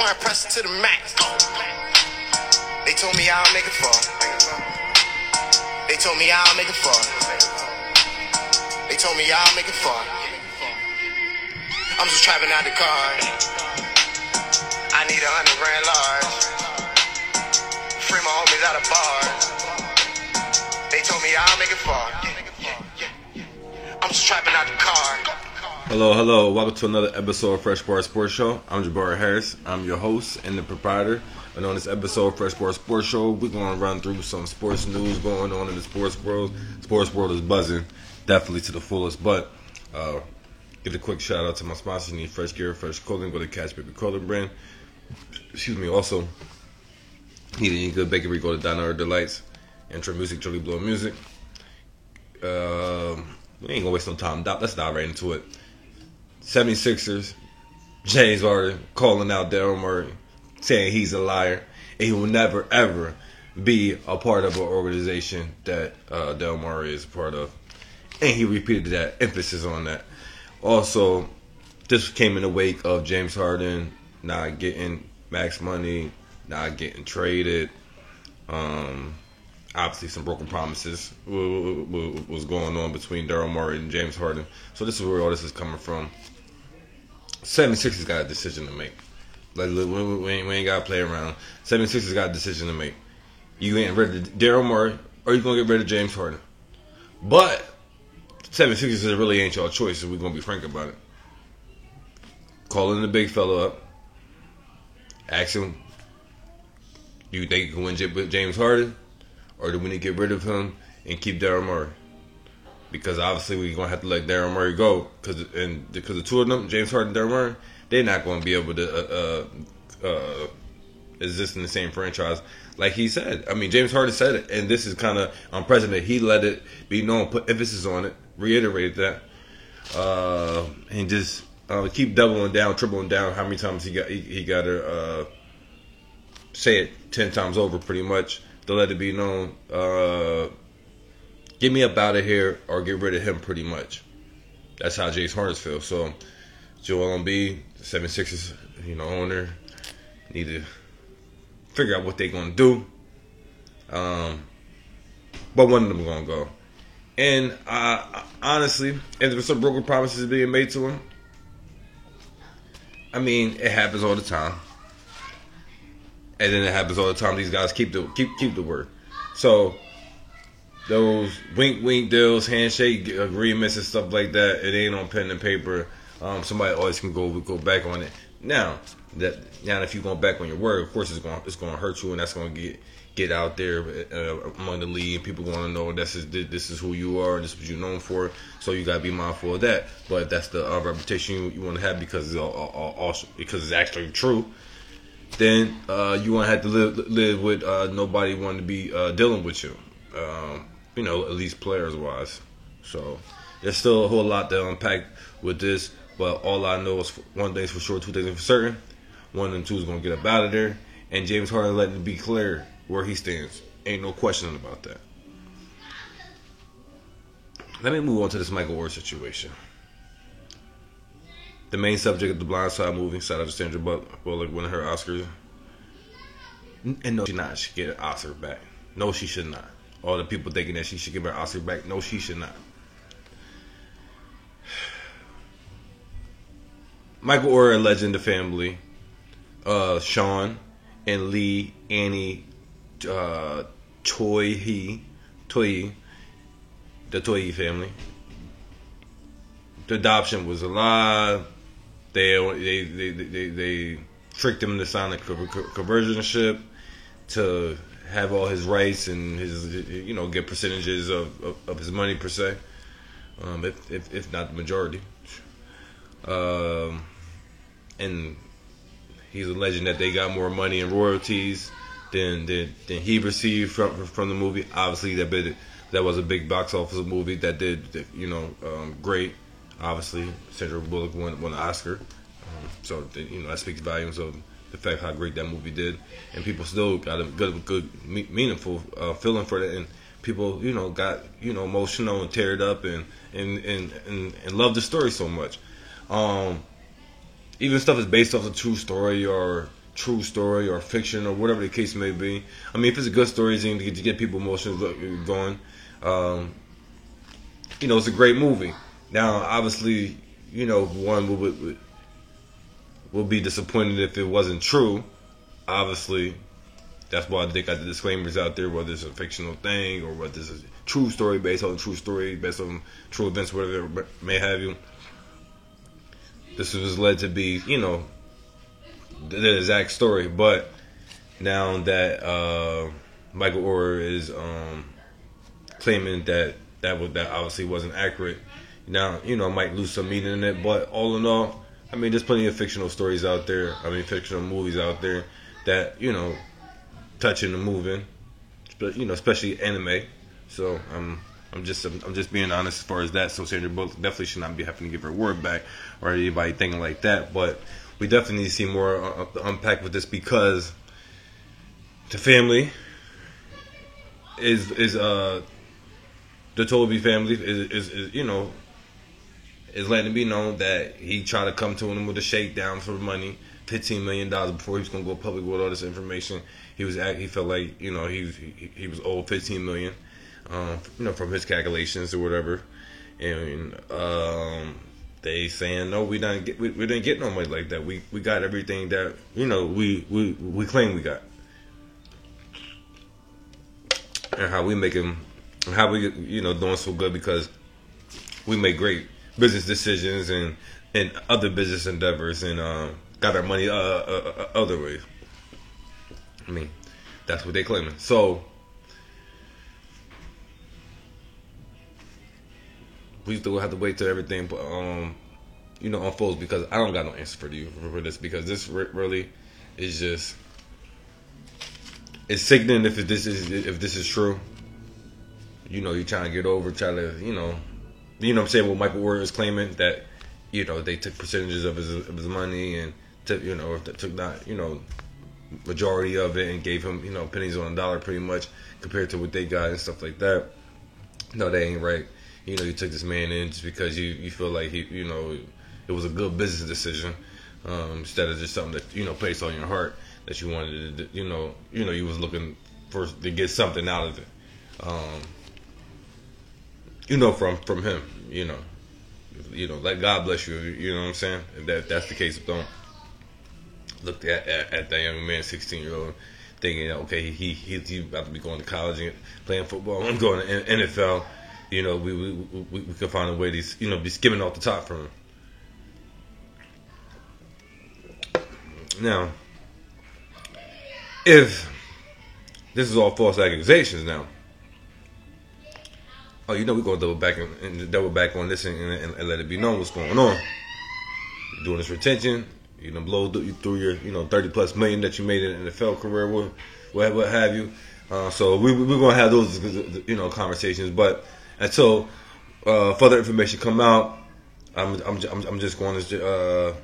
applying pressure to the max. They told me I'll make it fall. They told me I'll make it fall. They told me I'll make it fall. I'm just trapping out the car. I need $100,000 large. Free my homies out of bars. They told me I'll make it fall. I'm just trapping out the car. Hello, hello. Welcome to another episode of Fresh Bar Sports Show. I'm Jabari Harris. I'm your host and the proprietor. And on this episode of Fresh Bar Sports Show, we're going to run through some sports news going on in the sports world. Sports world is buzzing, definitely to the fullest. But give a quick shout out to my sponsors. You need fresh gear, fresh clothing. Go to Catch Baby Clothing brand. Excuse me. Also, need any good bakery? Go to Diner Delights. Intro music, Jolly Blow Music. We ain't going to waste no time. Let's dive right into it. 76ers, James Harden calling out Daryl Morey, saying he's a liar and he will never, ever be a part of an organization that Daryl Morey is a part of. And he repeated that, emphasis on that. Also, this came in the wake of James Harden not getting max money, not getting traded. Obviously, some broken promises was going on between Daryl Morey and James Harden. So this is where all this is coming from. 76ers got a decision to make. Like, we ain't got to play around. 76ers got a decision to make. You ain't rid of Daryl Morey, or you going to get rid of James Harden. But 76ers really ain't your choice, if we're going to be frank about it. Calling the big fella up. Asking, do you think you can win with James Harden? Or do we need to get rid of him and keep Daryl Morey? Because obviously we're going to have to let Daryl Morey go. Because the two of them, James Harden and Daryl Morey, they're not going to be able to exist in the same franchise. Like he said. I mean, James Harden said it. And this is kind of unprecedented. He let it be known, put emphasis on it, reiterated that. And just keep doubling down, tripling down how many times he got to say it 10 times over pretty much. To let it be known, get me up out of here or get rid of him pretty much. That's how James Harden feels. So, Joel Embiid, 76ers, owner, need to figure out what they're going to do. But one of them going to go. And honestly, if there's some broken promises being made to him, I mean, it happens all the time. And then it happens all the time. These guys keep the word. So those wink deals, handshake agreements, and stuff like that, it ain't on pen and paper. Somebody always can go back on it. Now if you go back on your word, of course it's going to hurt you, and that's going to get out there among the league. People going to know this is who you are, this is what you're known for. So you got to be mindful of that. But that's the reputation you want to have because because it's actually true. Then you won't have to live with nobody wanting to be dealing with you, at least players-wise. So there's still a whole lot to unpack with this, but all I know is one thing's for sure, two things for certain. One and two is going to get up out of there, and James Harden letting it be clear where he stands. Ain't no question about that. Let me move on to this Michael Oher situation. The main subject of The Blind Side movie, shout out to Sandra Bullock winning her Oscars. And no, she not. She get an Oscar back. No, she should not. All the people thinking that she should give her Oscar back. No, she should not. Michael Oher, a legend of family. Sean and Lee Annie Tuohy, the Tuohy family. The adoption was a lie. They tricked him to sign a conversionship to have all his rights and his get percentages of his money per se, if not the majority. And he's alleging that they got more money and royalties than he received from the movie. Obviously, that was a big box office movie that did great. Obviously, Sandra Bullock won an Oscar. So, that speaks volumes of the fact how great that movie did. And people still got a good meaningful feeling for that. And people, got, emotional and teared up and loved the story so much. Even stuff is based off a true story or true story or fiction or whatever the case may be. I mean, if it's a good story, it's going to get people emotions going. You know, it's a great movie. Now, obviously, you know, one would be disappointed if it wasn't true. Obviously, that's why they got the disclaimers out there, whether it's a fictional thing or whether it's a true story based on true story, based on true events, whatever may have you. This was led to be, you know, the exact story. But now that Michael Oher is claiming that obviously wasn't accurate, now, you know, I might lose some meaning in it. But all in all, I mean, there's plenty of fictional stories out there. I mean, fictional movies out there that, you know, touching and moving, but, you know, especially anime. So I'm just being honest as far as that. So Sandra Bullock definitely should not be having to give her word back or anybody thinking like that. But we definitely need to see more unpack with this, because the family is the Tuohy family is you know, is letting it be known that he tried to come to him with a shakedown for money. $15 million before he was gonna go public with all this information. He felt like, you know, he was owed $15 million, you know, from his calculations or whatever. And they saying no, we didn't get no money like that. We got everything that, you know, we claim we got. And how we you know, doing so good because we make great business decisions and other business endeavors and got our money other ways. I mean, that's what they claiming. So we still have to wait till everything, you know, unfolds, because I don't got no answer for this, because this really is just, it's sickening if this is true. You know, you're trying to get over, try to, you know what I'm saying. Well, Michael Oher is claiming that, you know, they took percentages of his money and took not, you know, majority of it, and gave him, you know, pennies on a dollar pretty much compared to what they got and stuff like that. No, that ain't right. You know, you took this man in just because you feel like he, you know, it was a good business decision, instead of just something that, you know, placed on your heart that you wanted to, you know you was looking for to get something out of it, you know, from him, you know like, God bless you, you know what I'm saying. If that's the case, don't looked at that young man, 16-year-old, thinking, okay, he's about to be going to college and playing football. I'm going to NFL. You know, we could find a way to, you know, be skimming off the top from him. Now, if this is all false accusations, now, oh, you know, we're gonna double back on this and let it be known what's going on. You're doing this retention. You done blow through your, you know, $30+ million that you made in the NFL career, what have you. So we're gonna have those, you know, conversations. But until further information come out, I'm just going to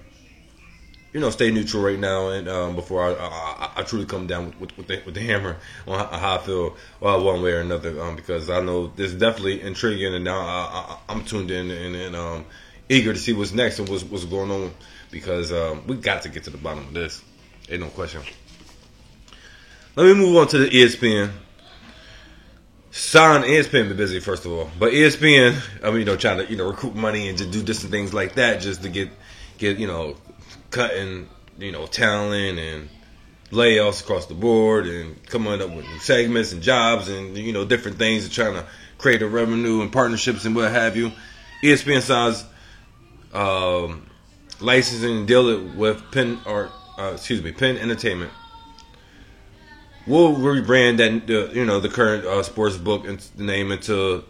you know, stay neutral right now, and before I truly come down with the hammer on how I feel one way or another, because I know this is definitely intriguing, and now I'm tuned in and eager to see what's next and what's going on. Because we got to get to the bottom of this. Ain't no question. Let me move on to the ESPN. ESPN been busy, first of all. But ESPN, I mean, you know, trying to, you know, recoup money and just do different things like that just to get you know, cutting, you know, talent and layoffs across the board and coming up with new segments and jobs and, you know, different things and trying to create a revenue and partnerships and what have you. ESPN signs licensing and deal with Penn Entertainment. We'll rebrand that, you know, the current sports book and name into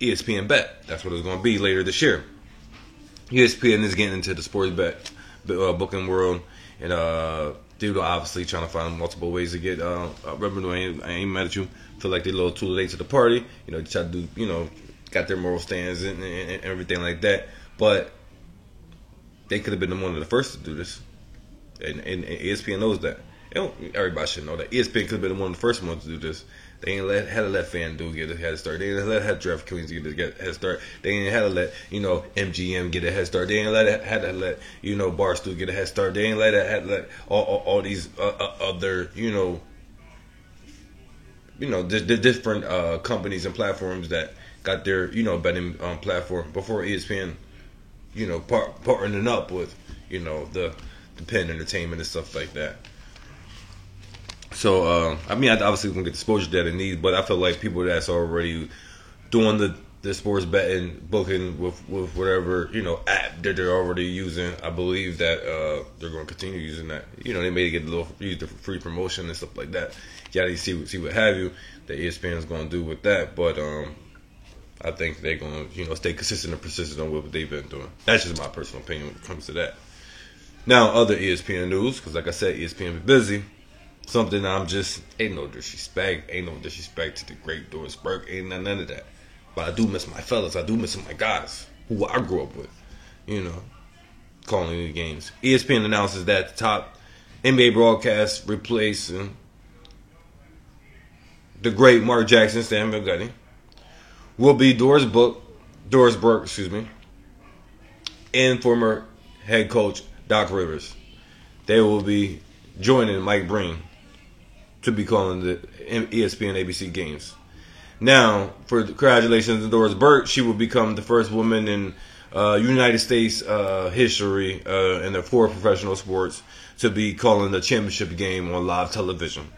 ESPN Bet. That's what it's going to be later this year. ESPN is getting into the sports bet booking world, and due to obviously trying to find multiple ways to get revenue. I ain't mad at you. Feel like they're a little too late to the party. You know, try to do, you know, got their moral stands and everything like that, but they could have been one of the first to do this, and ESPN knows that. everybody should know that. ESPN could have been one of the first ones to do this. They ain't had to let FanDuel get a head start. They ain't had DraftKings get a head start. They ain't had to let, MGM get a head start. They ain't had to let, Barstool get a head start. They ain't had to let all these other, the different companies and platforms that got their, betting platform before ESPN, partnering up with, the Penn Entertainment and stuff like that. So, obviously we're going to get the exposure that it needs, but I feel like people that's already doing the sports betting, booking with whatever, app that they're already using, I believe that they're going to continue using that. They may get a little free promotion and stuff like that. Yeah, they see what have you that ESPN is going to do with that, but I think they're going to, stay consistent and persistent on what they've been doing. That's just my personal opinion when it comes to that. Now, other ESPN news, because like I said, ESPN be busy. Something I'm just, ain't no disrespect to the great Doris Burke, ain't none of that. But I do miss my fellas, I do miss my guys, who I grew up with, calling the games. ESPN announces that the top NBA broadcast replacing the great Mark Jackson, Stan Van Gundy, will be Doris Burke, and former head coach Doc Rivers. They will be joining Mike Breen to be calling the ESPN ABC games. Now, for congratulations to Doris Burke, she will become the first woman in United States history in the four professional sports to be calling the championship game on live television.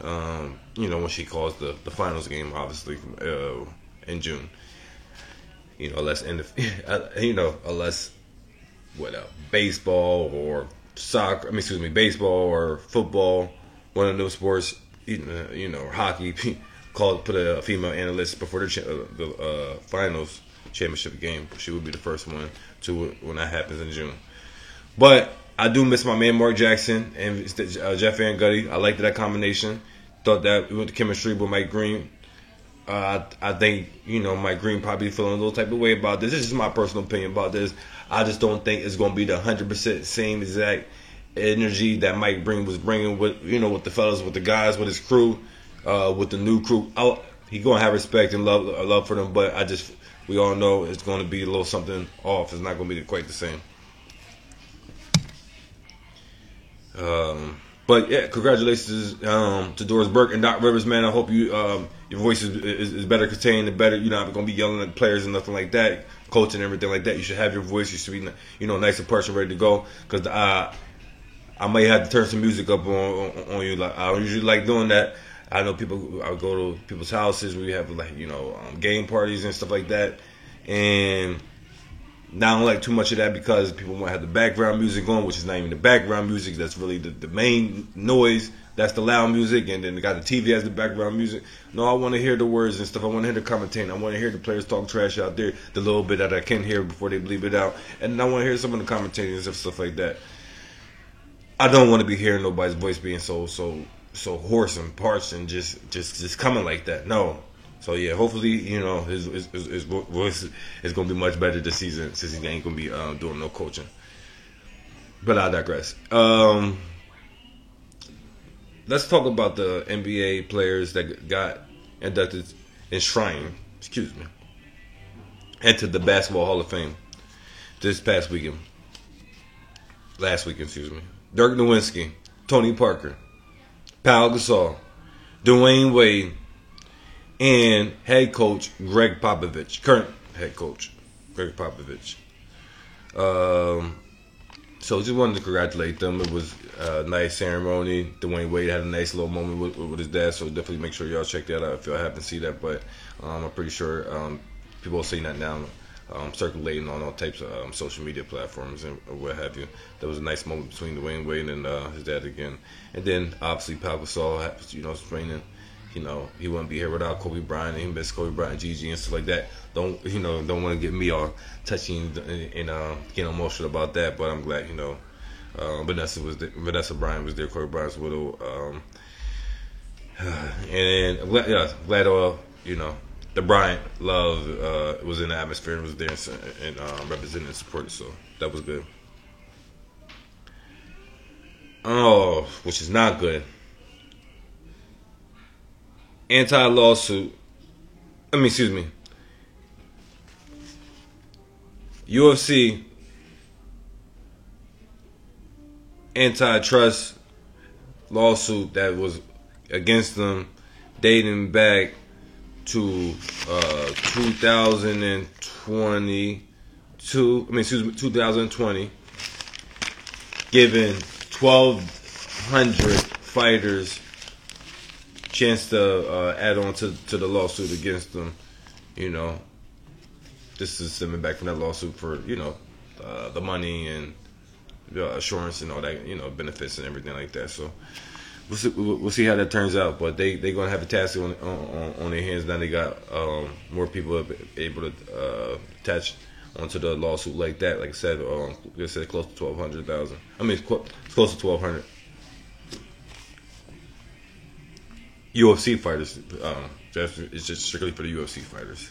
When she calls the finals game, obviously in June. Unless baseball or soccer. Baseball or football, one of those sports, hockey, put a female analyst before the finals championship game. She would be the first one to when that happens in June. But I do miss my man Mark Jackson and Jeff Van Gundy. I liked that combination. Thought that with the chemistry with Mike Green. I think, Mike Green probably feeling a little type of way about this. This is my personal opinion about this. I just don't think it's going to be the 100% same exact energy that Mike Breen was bringing with, with the fellas, with the guys, with his crew, with the new crew. He's going to have respect and love for them, but we all know it's going to be a little something off. It's not going to be quite the same. But yeah, congratulations to Doris Burke and Doc Rivers, man. I hope you your voice is better contained and better. You're not going to be yelling at players and nothing like that. Coaching and everything like that, you should have your voice. You should be, nice and person, ready to go. Because I may have to turn some music up on you. Like I usually like doing that. I know people. I go to people's houses. We have game parties and stuff like that. And now I don't like too much of that because people want to have the background music on, which is not even the background music. That's really the main noise. That's the loud music, and then they got the TV as the background music. No, I want to hear the words and stuff. I want to hear the commentating. I want to hear the players talk trash out there, the little bit that I can hear before they bleep it out. And I want to hear some of the commentating and stuff like that. I don't want to be hearing nobody's voice being so hoarse and parched and just coming like that. No. So, yeah, hopefully, his voice is going to be much better this season since he ain't going to be doing no coaching. But I digress. Let's talk about the NBA players that got entered the Basketball Hall of Fame this past weekend. Last weekend, Dirk Nowitzki, Tony Parker, Pau Gasol, Dwayne Wade, and head coach Greg Popovich, current head coach Greg Popovich. So just wanted to congratulate them. It was a nice ceremony. Dwayne Wade had a nice little moment with his dad, so definitely make sure y'all check that out if y'all haven't seen that. But I'm pretty sure people have seen that now circulating on all types of social media platforms and what have you. There was a nice moment between Dwayne Wade and his dad again. And then, obviously, Pau Gasol, explaining, he wouldn't be here without Kobe Bryant. He missed Kobe Bryant, Gigi, and stuff like that. Don't want to get me all touchy and getting emotional about that. But I'm glad, Vanessa Bryant was there, Kobe Bryant's widow. And I'm glad all, the Bryant love was in the atmosphere and was there and represented and supported. So that was good. Oh, which is not good. Anti-lawsuit. UFC antitrust lawsuit that was against them dating back to 2020, giving 1,200 fighters chance to add on to the lawsuit against them. You know, this is stemming back from that lawsuit for, you know, the money and assurance and all that, you know, benefits and everything like that. So we'll see how that turns out. But they're going to have a task on their hands now. They got more people able to attach onto the lawsuit like that. Like I said, close to 1,200,000. Close to 1,200 UFC fighters. It's just strictly for the UFC fighters.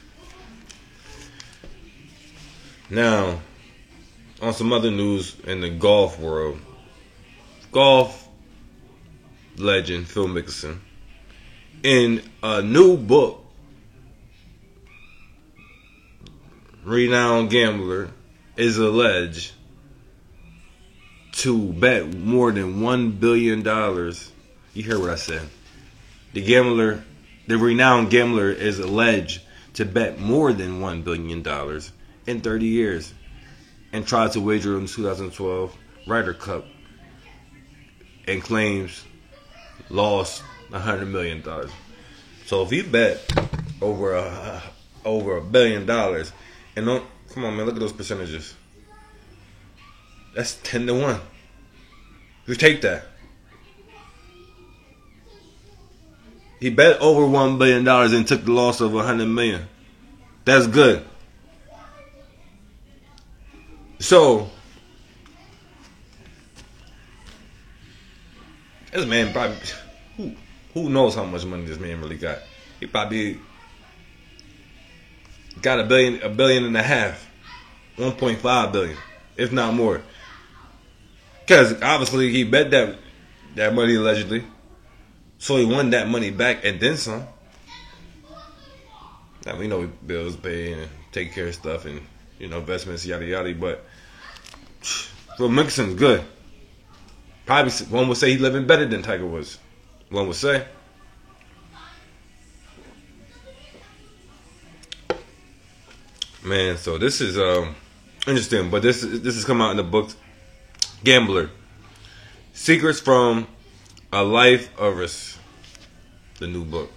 Now, on some other news in the golf world, golf legend Phil Mickelson, in a new book, renowned gambler is alleged to bet more than $1 billion. You hear what I said. The renowned gambler is alleged to bet more than $1 billion in 30 years and tried to wager on the 2012 Ryder Cup and claims lost $100 million. So if you bet over $1 billion, and don't, come on man, look at those percentages. That's 10-1. You take that. He bet over $1 billion and took the loss of $100 million. That's good. So, this man probably, who knows how much money this man really got? He probably got $1.5 billion, $1.5 billion, if not more. Because obviously he bet that money allegedly. So he won that money back and then some. Now we know bills pay and take care of stuff and, you know, investments, yada yada. But Phil Mickelson's good. Probably one would say he's living better than Tiger Woods. One would say. Man, so this is interesting. But this has come out in the book Gambler: Secrets from A Life of Risk, the new book.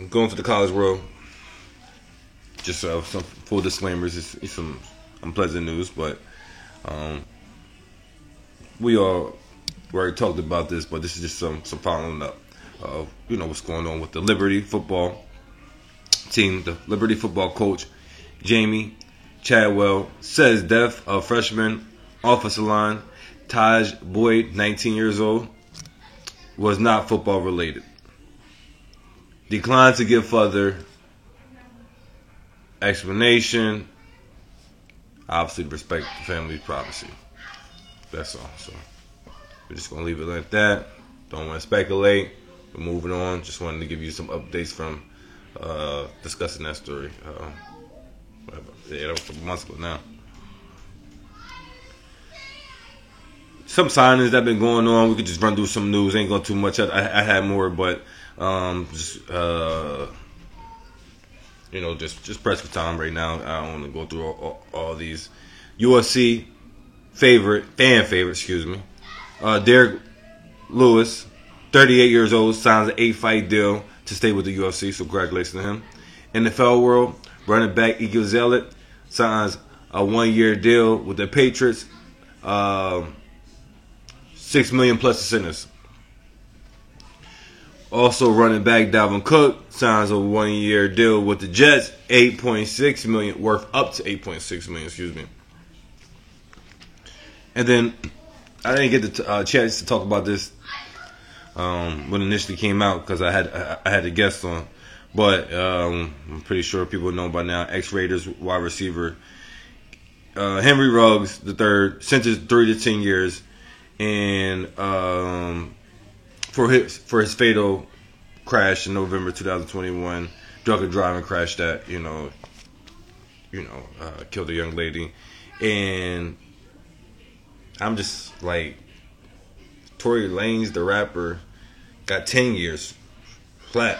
I'm going for the college world. Just some full disclaimers. It's some unpleasant news, but we already talked about this, but this is just some following up of, you know, what's going on with the Liberty football team. The Liberty football coach, Jamie Chadwell, says death of freshman offensive line Taj Boyd, 19 years old, was not football related. Declined to give further explanation. Obviously, respect the family's privacy. That's all. So we're just gonna leave it like that. Don't want to speculate. We're moving on. Just wanted to give you some updates from discussing that story. A couple months ago now. Some signings that have been going on. We could just run through some news. Ain't going too much. I had more, but just press for time right now. I don't want to go through all these. UFC fan favorite, Derek Lewis, 38 years old, signs an 8-fight deal to stay with the UFC. So congratulations to him. NFL world, running back Ezekiel Elliott signs a 1-year deal with the Patriots. $6 million plus the sentence. Also, running back Dalvin Cook signs a 1-year deal with the Jets, up to $8.6 million. Excuse me. And then I didn't get the chance to talk about this when it initially came out because I had a guest on, but I'm pretty sure people know by now. Ex-Raiders wide receiver Henry Ruggs III sentenced 3 to 10 years, and for his fatal crash in November 2021, drunk and driving crash that killed a young lady. And I'm just like, Tory Lanez, the rapper, got 10 years flat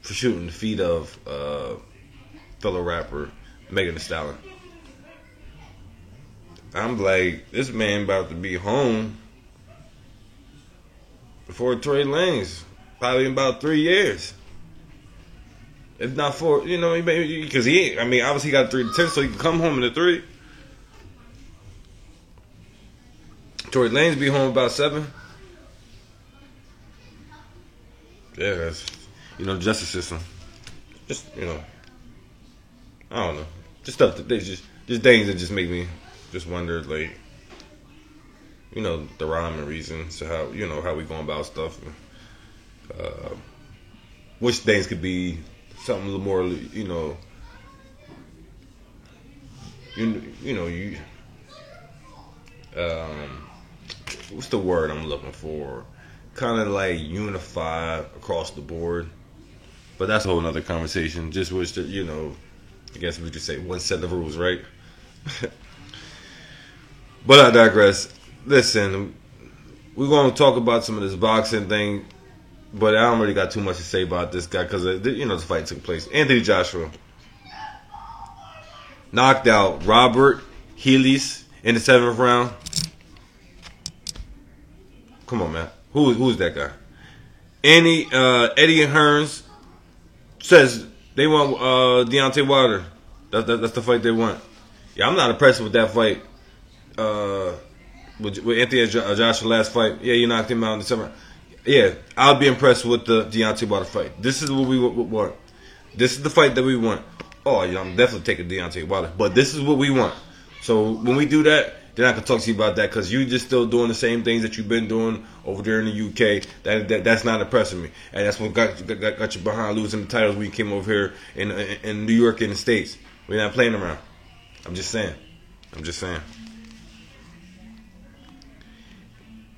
for shooting the feet of fellow rapper Megan Thee Stallion. I'm like, this man about to be home before Tory Lanez, probably in about 3 years. If not 4, because obviously he got 3 to 10, so he can come home in the 3. Tory Lanez be home about 7. Yeah, that's, justice system. Just, I don't know. Just stuff that they just things that just make me just wonder, like, the rhyme and reason. So how, how we going about stuff. And, which things could be something a little more, what's the word I'm looking for? Kind of like unify across the board. But that's a whole nother conversation. Just wish that, I guess we could say one set of rules, right? But I digress. Listen, we're going to talk about some of this boxing thing, but I don't really got too much to say about this guy because, the fight took place. Anthony Joshua knocked out Robert Healy's in the 7th round. Come on, man. Who's that guy? Eddie Hearns says they want Deontay Wilder. That's the fight they want. Yeah, I'm not impressed with that fight. With Anthony Joshua last fight. Yeah, you knocked him out in the 7th round. Yeah, I'll be impressed with the Deontay Wilder fight. This is what we want. This is the fight that we want. Oh, I'm definitely taking Deontay Wilder. But this is what we want. So when we do that, then I can talk to you about that, because you just still doing the same things that you've been doing over there in the UK. That's not impressing me. And that's what got you behind losing the titles when you came over here in New York and the States. We're not playing around. I'm just saying.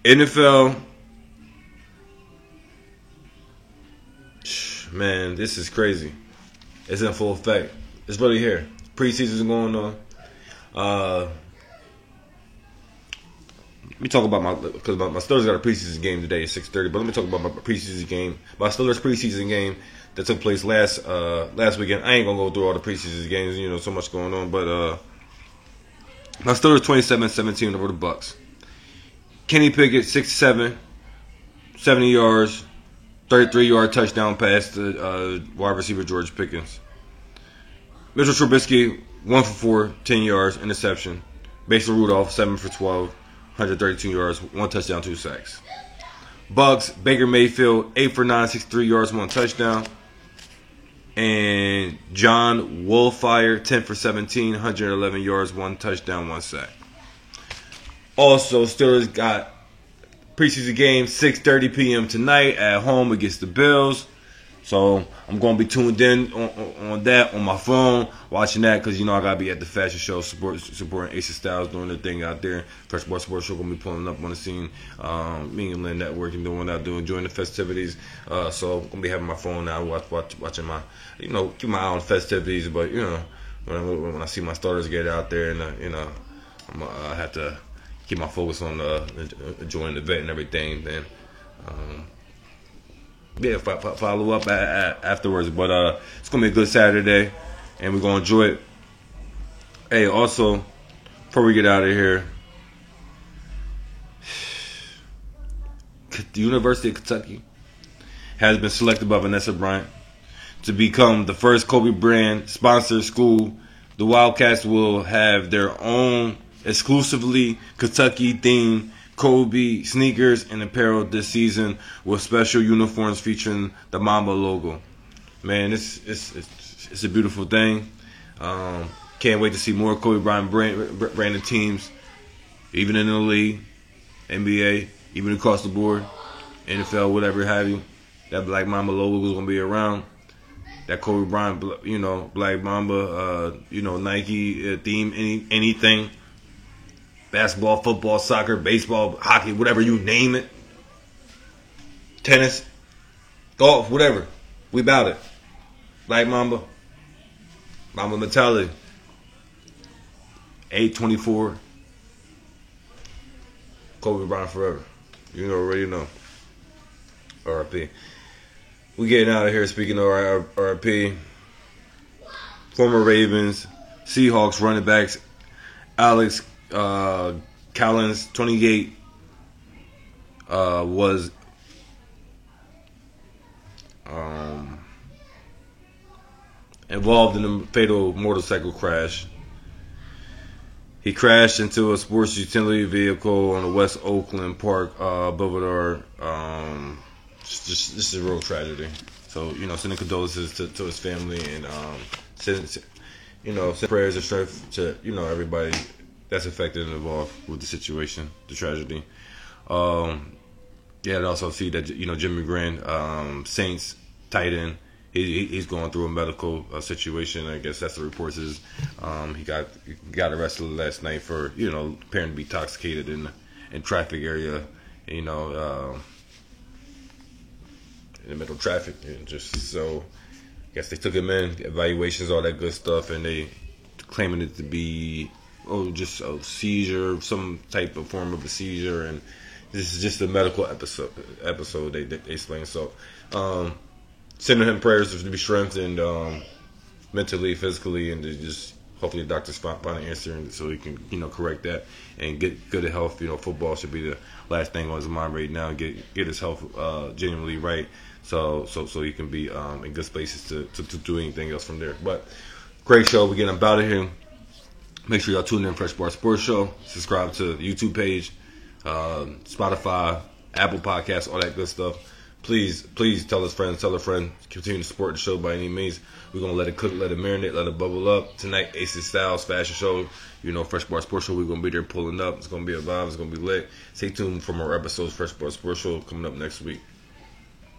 NFL. Man, this is crazy. It's in full effect. It's really here. Preseason's going on. Let me talk about my Steelers got a preseason game today at 6:30. But let me talk about my Steelers preseason game that took place last weekend. I ain't gonna go through all the preseason games. So much going on. But my Steelers 27-17 over the Bucks. Kenny Pickett 6-7, 70 yards. 33-yard touchdown pass to wide receiver George Pickens. Mitchell Trubisky, 1 for 4, 10 yards, interception. Mason Rudolph, 7 for 12, 132 yards, 1 touchdown, 2 sacks. Bucks, Baker Mayfield, 8 for 9, 63 yards, 1 touchdown. And John Wolfire, 10 for 17, 111 yards, 1 touchdown, 1 sack. Also, Steelers got preseason game, 6:30 p.m. tonight at home against the Bills. So I'm going to be tuned in on that on my phone, watching that, because, I got to be at the fashion show supporting Asia Styles, doing their thing out there. Fresh Bar Sports Show going to be pulling up on the scene. Me and Lynn networking, doing what I do, enjoying the festivities. So I'm going to be having my phone now, watching my, keep my eye on festivities. But, when I see my starters get out there, and, I have to keep my focus on enjoying the event and everything. Then, follow up afterwards. But it's gonna be a good Saturday, and we're gonna enjoy it. Hey, also, before we get out of here, the University of Kentucky has been selected by Vanessa Bryant to become the first Kobe Bryant sponsored school. The Wildcats will have their own exclusively Kentucky-themed Kobe sneakers and apparel this season, with special uniforms featuring the Mamba logo. Man, it's a beautiful thing. Can't wait to see more Kobe Bryant branded teams, even in the league, NBA, even across the board, NFL, whatever have you. That Black Mamba logo is going to be around. that Kobe Bryant, you know, Black Mamba, you know, Nike theme, anything. Basketball, football, soccer, baseball, hockey, whatever you name it. Tennis, golf, whatever. We about it. Black Mamba. Mamba mentality. 824. Kobe Bryant forever. You already know. RIP. We getting out of here. Speaking of RIP, former Ravens, Seahawks running backs, Alex Collins, 28, was involved in a fatal motorcycle crash. He crashed into a sports utility vehicle on the West Oakland Park Boulevard. This is a real tragedy. So, you know, sending condolences to his family and send prayers and strength to, you know, everybody that's affected and involved with the situation, the tragedy. Yeah, I'd also see that, you know, Jimmy Grant, Saints tight end, he's going through a medical situation. I guess that's the reports is he got arrested last night for, you know, appearing to be intoxicated in traffic area, you know, in the middle of traffic. And just so, I guess they took him in, evaluations, all that good stuff, and they claiming it to be just a seizure, some type of form of a seizure, and this is just a medical episode they explained. So, sending him prayers to be strengthened mentally, physically, and to just hopefully the doctors find an answer, and so he can, you know, correct that and get good health. You know, football should be the last thing on his mind right now. Get his health genuinely right, so he can be in good spaces to do anything else from there. But great show. We're getting out of here. Make sure y'all tune in Fresh Bar Sports Show. Subscribe to the YouTube page, Spotify, Apple Podcasts, all that good stuff. Please tell a friend. Continue to support the show by any means. We're going to let it cook, let it marinate, let it bubble up. Tonight, AC Styles Fashion Show. You know, Fresh Bar Sports Show. We're going to be there pulling up. It's going to be a vibe. It's going to be lit. Stay tuned for more episodes. Fresh Bar Sports Show coming up next week.